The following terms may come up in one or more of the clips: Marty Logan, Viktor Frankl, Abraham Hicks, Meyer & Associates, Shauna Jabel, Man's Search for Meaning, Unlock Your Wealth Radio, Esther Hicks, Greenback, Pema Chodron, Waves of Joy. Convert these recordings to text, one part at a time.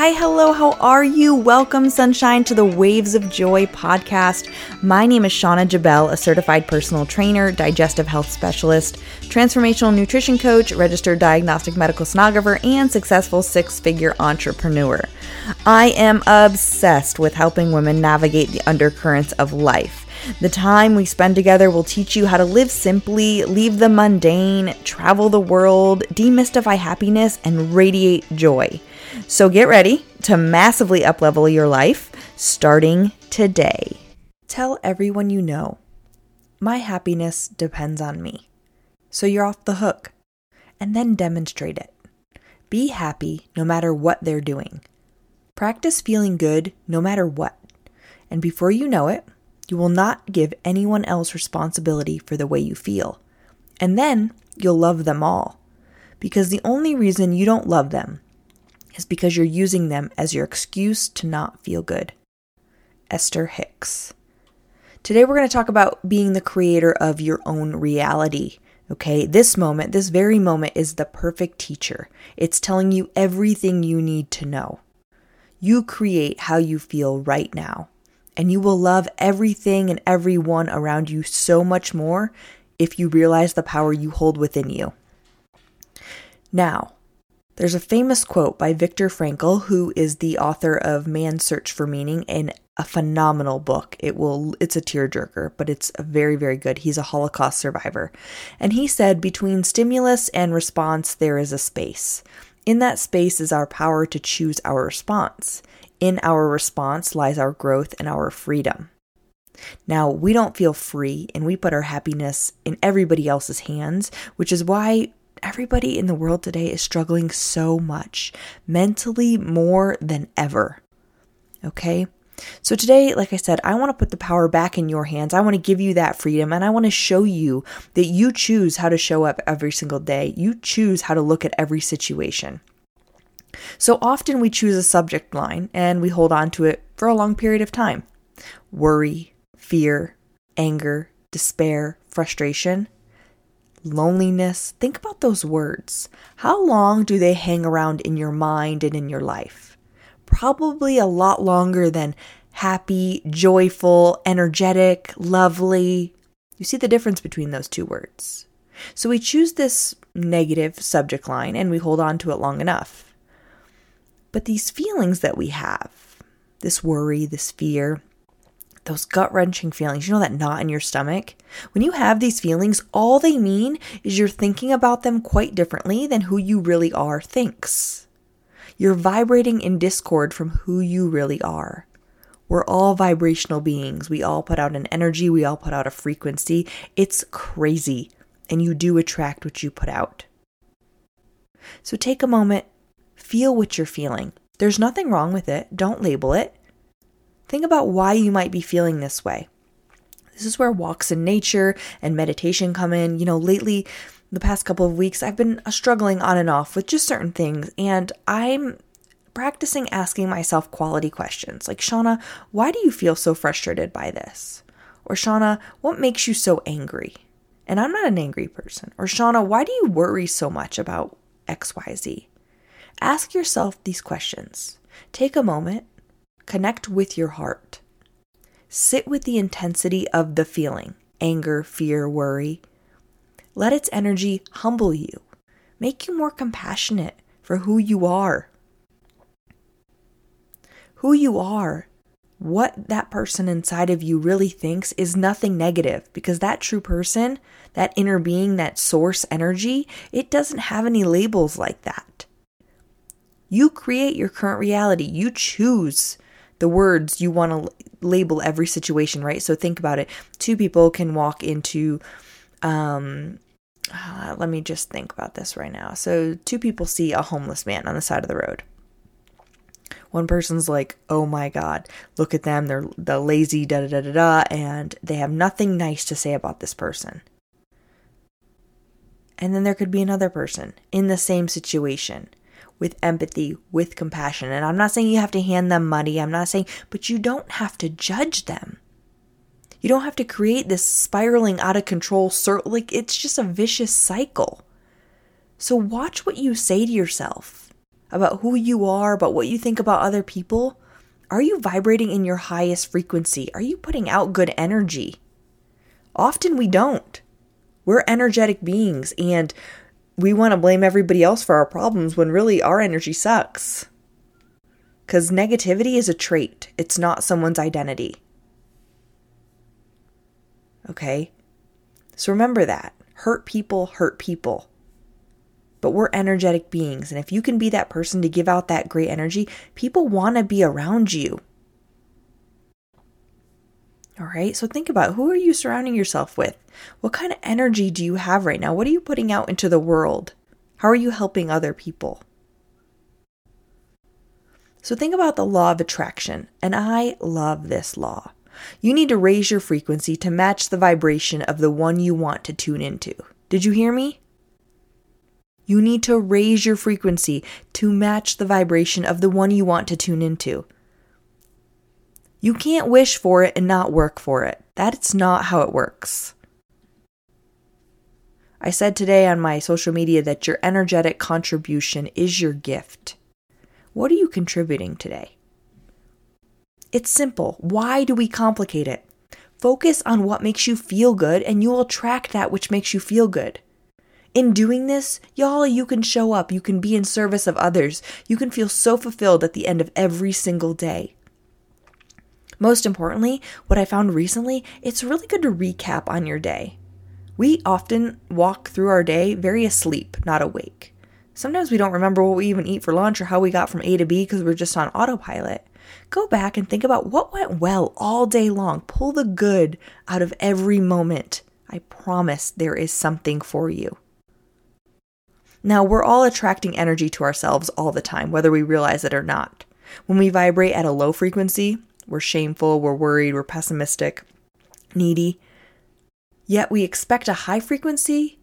Hi, hello, how are you? Welcome, sunshine, to the Waves of Joy podcast. My name is Shauna Jabel, a certified personal trainer, digestive health specialist, transformational nutrition coach, registered diagnostic medical sonographer, and successful six-figure entrepreneur. I am obsessed with helping women navigate the undercurrents of life. The time we spend together will teach you how to live simply, leave the mundane, travel the world, demystify happiness, and radiate joy. So get ready to massively uplevel your life starting today. Tell everyone you know, my happiness depends on me. So you're off the hook. And then demonstrate it. Be happy no matter what they're doing. Practice feeling good no matter what. And before you know it, you will not give anyone else responsibility for the way you feel. And then you'll love them all. Because the only reason you don't love them is because you're using them as your excuse to not feel good. Esther Hicks. Today we're going to talk about being the creator of your own reality. Okay, this very moment is the perfect teacher. It's telling you everything you need to know. You create how you feel right now. And you will love everything and everyone around you so much more if you realize the power you hold within you. Now, there's a famous quote by Viktor Frankl, who is the author of Man's Search for Meaning, and a phenomenal book. It's a tearjerker, but it's very, very good. He's a Holocaust survivor. And he said, "Between stimulus and response, there is a space. In that space is our power to choose our response. In our response lies our growth and our freedom." Now, we don't feel free, and we put our happiness in everybody else's hands, which is why everybody in the world today is struggling so much, mentally more than ever. Okay? So today, like I said, I want to put the power back in your hands. I want to give you that freedom, and I want to show you that you choose how to show up every single day. You choose how to look at every situation. So often we choose a subject line and we hold on to it for a long period of time. Worry, fear, anger, despair, frustration, loneliness. Think about those words. How long do they hang around in your mind and in your life? Probably a lot longer than happy, joyful, energetic, lovely. You see the difference between those two words. So we choose this negative subject line and we hold on to it long enough. But these feelings that we have, this worry, this fear, those gut-wrenching feelings, you know, that knot in your stomach? When you have these feelings, all they mean is you're thinking about them quite differently than who you really are thinks. You're vibrating in discord from who you really are. We're all vibrational beings. We all put out an energy. We all put out a frequency. It's crazy. And you do attract what you put out. So take a moment. Feel what you're feeling. There's nothing wrong with it. Don't label it. Think about why you might be feeling this way. This is where walks in nature and meditation come in. You know, lately, the past couple of weeks, I've been struggling on and off with just certain things. And I'm practicing asking myself quality questions. Like, Shauna, why do you feel so frustrated by this? Or Shauna, what makes you so angry? And I'm not an angry person. Or Shauna, why do you worry so much about XYZ? Ask yourself these questions. Take a moment, connect with your heart. Sit with the intensity of the feeling, anger, fear, worry. Let its energy humble you, make you more compassionate for who you are. Who you are, what that person inside of you really thinks is nothing negative, because that true person, that inner being, that source energy, it doesn't have any labels like that. You create your current reality. You choose the words you want to label every situation, right? So think about it. Two people can walk into, let me just think about this right now. So two people see a homeless man on the side of the road. One person's like, oh my God, look at them. They're the lazy da-da-da-da-da, and they have nothing nice to say about this person. And then there could be another person in the same situation, with empathy, with compassion. And I'm not saying you have to hand them money. But you don't have to judge them. You don't have to create this spiraling out of control. Like, it's just a vicious cycle. So watch what you say to yourself. about who you are, about what you think about other people? Are you vibrating in your highest frequency? Are you putting out good energy? Often we don't. We're energetic beings and we want to blame everybody else for our problems when really our energy sucks. Because negativity is a trait. It's not someone's identity. Okay? So remember that. Hurt people hurt people. But we're energetic beings. And if you can be that person to give out that great energy, people want to be around you. All right. So think about who are you surrounding yourself with? What kind of energy do you have right now? What are you putting out into the world? How are you helping other people? So think about the law of attraction. And I love this law. You need to raise your frequency to match the vibration of the one you want to tune into. Did you hear me? You need to raise your frequency to match the vibration of the one you want to tune into. You can't wish for it and not work for it. That's not how it works. I said today on my social media that your energetic contribution is your gift. What are you contributing today? It's simple. Why do we complicate it? Focus on what makes you feel good and you will attract that which makes you feel good. In doing this, y'all, you can show up, you can be in service of others, you can feel so fulfilled at the end of every single day. Most importantly, what I found recently, it's really good to recap on your day. We often walk through our day very asleep, not awake. Sometimes we don't remember what we even eat for lunch or how we got from A to B because we're just on autopilot. Go back and think about what went well all day long. Pull the good out of every moment. I promise there is something for you. Now, we're all attracting energy to ourselves all the time, whether we realize it or not. When we vibrate at a low frequency, we're shameful, we're worried, we're pessimistic, needy. Yet we expect a high frequency.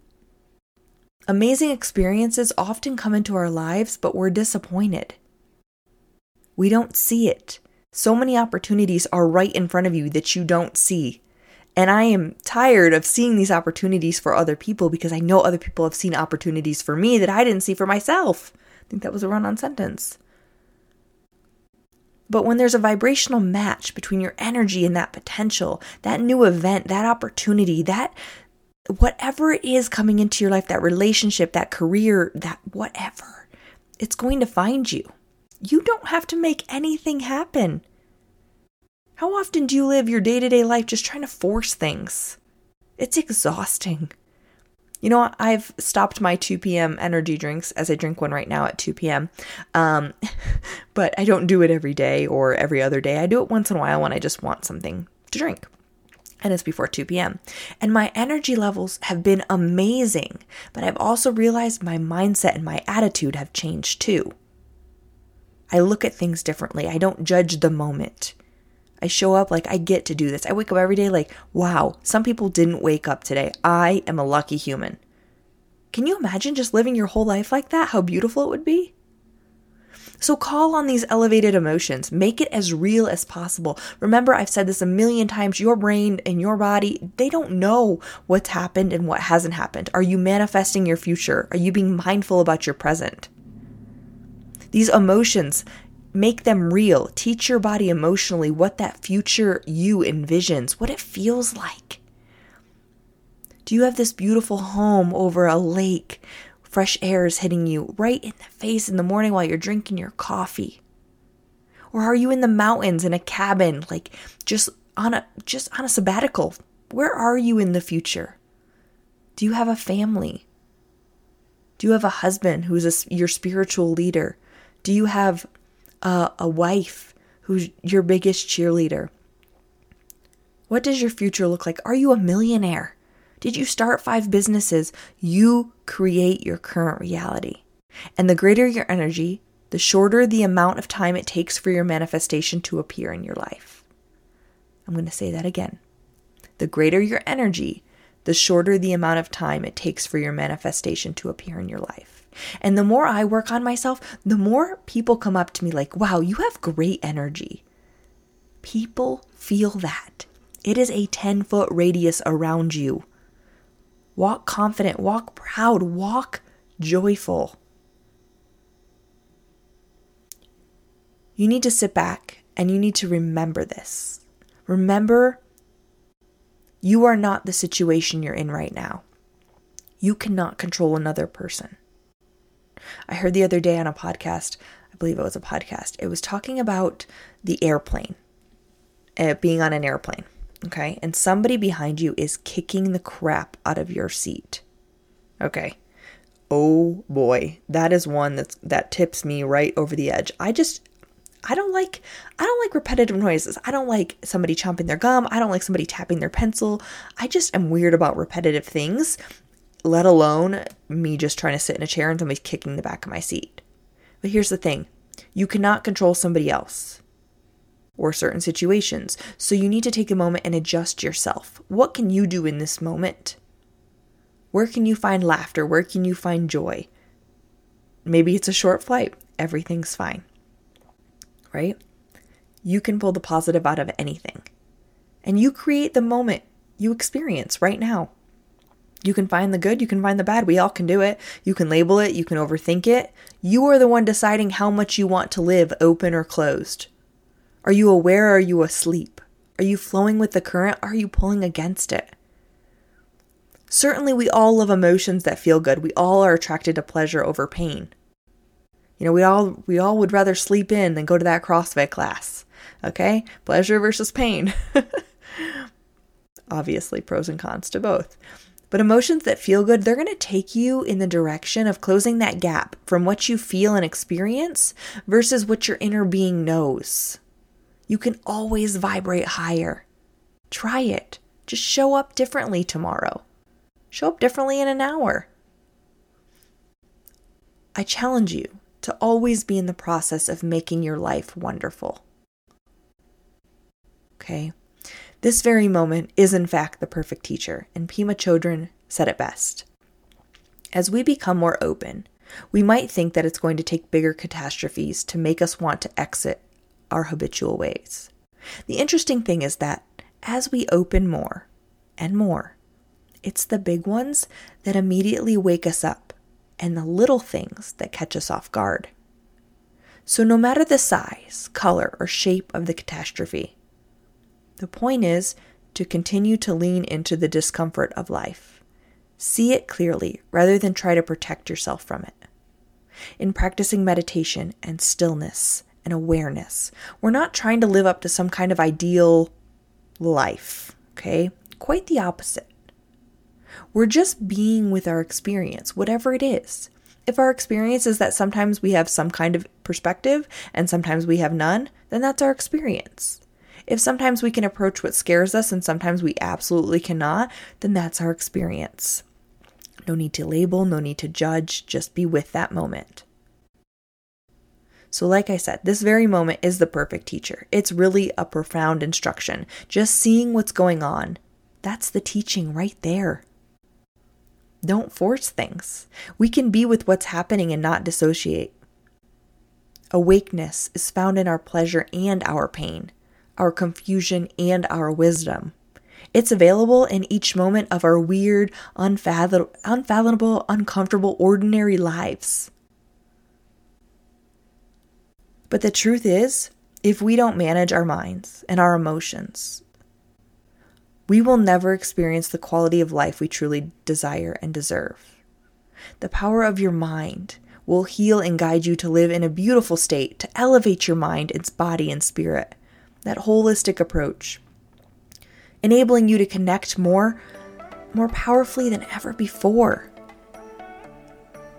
Amazing experiences often come into our lives, but we're disappointed. We don't see it. So many opportunities are right in front of you that you don't see. And I am tired of seeing these opportunities for other people because I know other people have seen opportunities for me that I didn't see for myself. I think that was a run-on sentence. But when there's a vibrational match between your energy and that potential, that new event, that opportunity, that whatever it is coming into your life, that relationship, that career, that whatever, it's going to find you. You don't have to make anything happen. How often do you live your day-to-day life just trying to force things? It's exhausting. You know, I've stopped my 2 p.m. energy drinks as I drink one right now at 2 p.m. But I don't do it every day or every other day. I do it once in a while when I just want something to drink. And it's before 2 p.m. And my energy levels have been amazing. But I've also realized my mindset and my attitude have changed too. I look at things differently. I don't judge the moment. I show up like I get to do this. I wake up every day like, wow, some people didn't wake up today. I am a lucky human. Can you imagine just living your whole life like that? How beautiful it would be. So call on these elevated emotions. Make it as real as possible. Remember, I've said this a million times. Your brain and your body, they don't know what's happened and what hasn't happened. Are you manifesting your future? Are you being mindful about your present? These emotions, make them real. Teach your body emotionally what that future you envisions, what it feels like. Do you have this beautiful home over a lake? Fresh air is hitting you right in the face in the morning while you're drinking your coffee. Or are you in the mountains in a cabin, like just on a sabbatical? Where are you in the future? Do you have a family? Do you have a husband who's your spiritual leader? Do you have a wife who's your biggest cheerleader? What does your future look like? Are you a millionaire? Did you start 5 businesses? You create your current reality. And the greater your energy, the shorter the amount of time it takes for your manifestation to appear in your life. I'm going to say that again. The greater your energy, the shorter the amount of time it takes for your manifestation to appear in your life. And the more I work on myself, the more people come up to me like, wow, you have great energy. People feel that. It is a 10-foot radius around you. Walk confident, walk proud, walk joyful. You need to sit back and you need to remember this. Remember, you are not the situation you're in right now. You cannot control another person. I heard the other day on a podcast, I believe it was a podcast, it was talking about the airplane, being on an airplane, okay? And somebody behind you is kicking the crap out of your seat, okay? Oh boy, that is one that tips me right over the edge. I don't like repetitive noises. I don't like somebody chomping their gum. I don't like somebody tapping their pencil. I just am weird about repetitive things, let alone me just trying to sit in a chair and somebody's kicking the back of my seat. But here's the thing. You cannot control somebody else or certain situations. So you need to take a moment and adjust yourself. What can you do in this moment? Where can you find laughter? Where can you find joy? Maybe it's a short flight. Everything's fine, right? You can pull the positive out of anything. And you create the moment you experience right now. You can find the good. You can find the bad. We all can do it. You can label it. You can overthink it. You are the one deciding how much you want to live, open or closed. Are you aware? Or are you asleep? Are you flowing with the current? Are you pulling against it? Certainly, we all love emotions that feel good. We all are attracted to pleasure over pain. You know, we all would rather sleep in than go to that CrossFit class. Okay? Pleasure versus pain. Obviously, pros and cons to both. But emotions that feel good, they're going to take you in the direction of closing that gap from what you feel and experience versus what your inner being knows. You can always vibrate higher. Try it. Just show up differently tomorrow. Show up differently in an hour. I challenge you to always be in the process of making your life wonderful. Okay? This very moment is in fact the perfect teacher, and Pema Chodron said it best. As we become more open, we might think that it's going to take bigger catastrophes to make us want to exit our habitual ways. The interesting thing is that as we open more and more, it's the big ones that immediately wake us up and the little things that catch us off guard. So no matter the size, color, or shape of the catastrophe, the point is to continue to lean into the discomfort of life. See it clearly rather than try to protect yourself from it. In practicing meditation and stillness and awareness, we're not trying to live up to some kind of ideal life, okay? Quite the opposite. We're just being with our experience, whatever it is. If our experience is that sometimes we have some kind of perspective and sometimes we have none, then that's our experience. If sometimes we can approach what scares us and sometimes we absolutely cannot, then that's our experience. No need to label, no need to judge, just be with that moment. So like I said, this very moment is the perfect teacher. It's really a profound instruction. Just seeing what's going on, that's the teaching right there. Don't force things. We can be with what's happening and not dissociate. Awakeness is found in our pleasure and our pain, our confusion and our wisdom. It's available in each moment of our weird, unfathomable, uncomfortable, ordinary lives. But the truth is, if we don't manage our minds and our emotions, we will never experience the quality of life we truly desire and deserve. The power of your mind will heal and guide you to live in a beautiful state, to elevate your mind, its body, and spirit. That holistic approach, enabling you to connect more powerfully than ever before.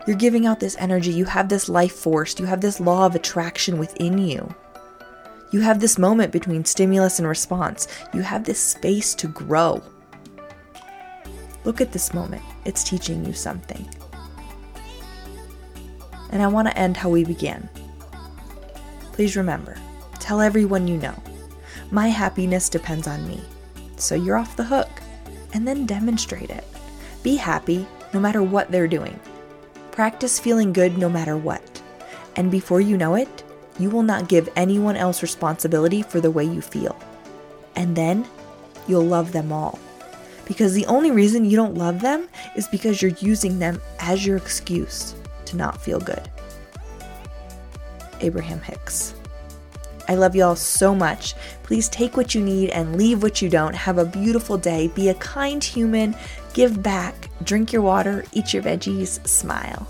You're giving out this energy. You have this life force. You have this law of attraction within you. You have this moment between stimulus and response. You have this space to grow. Look at this moment. It's teaching you something. And I want to end how we began. Please remember, tell everyone you know, my happiness depends on me. So you're off the hook. And then demonstrate it. Be happy no matter what they're doing. Practice feeling good no matter what. And before you know it, you will not give anyone else responsibility for the way you feel. And then you'll love them all. Because the only reason you don't love them is because you're using them as your excuse to not feel good. Abraham Hicks. I love y'all so much. Please take what you need and leave what you don't. Have a beautiful day. Be a kind human. Give back. Drink your water. Eat your veggies. Smile.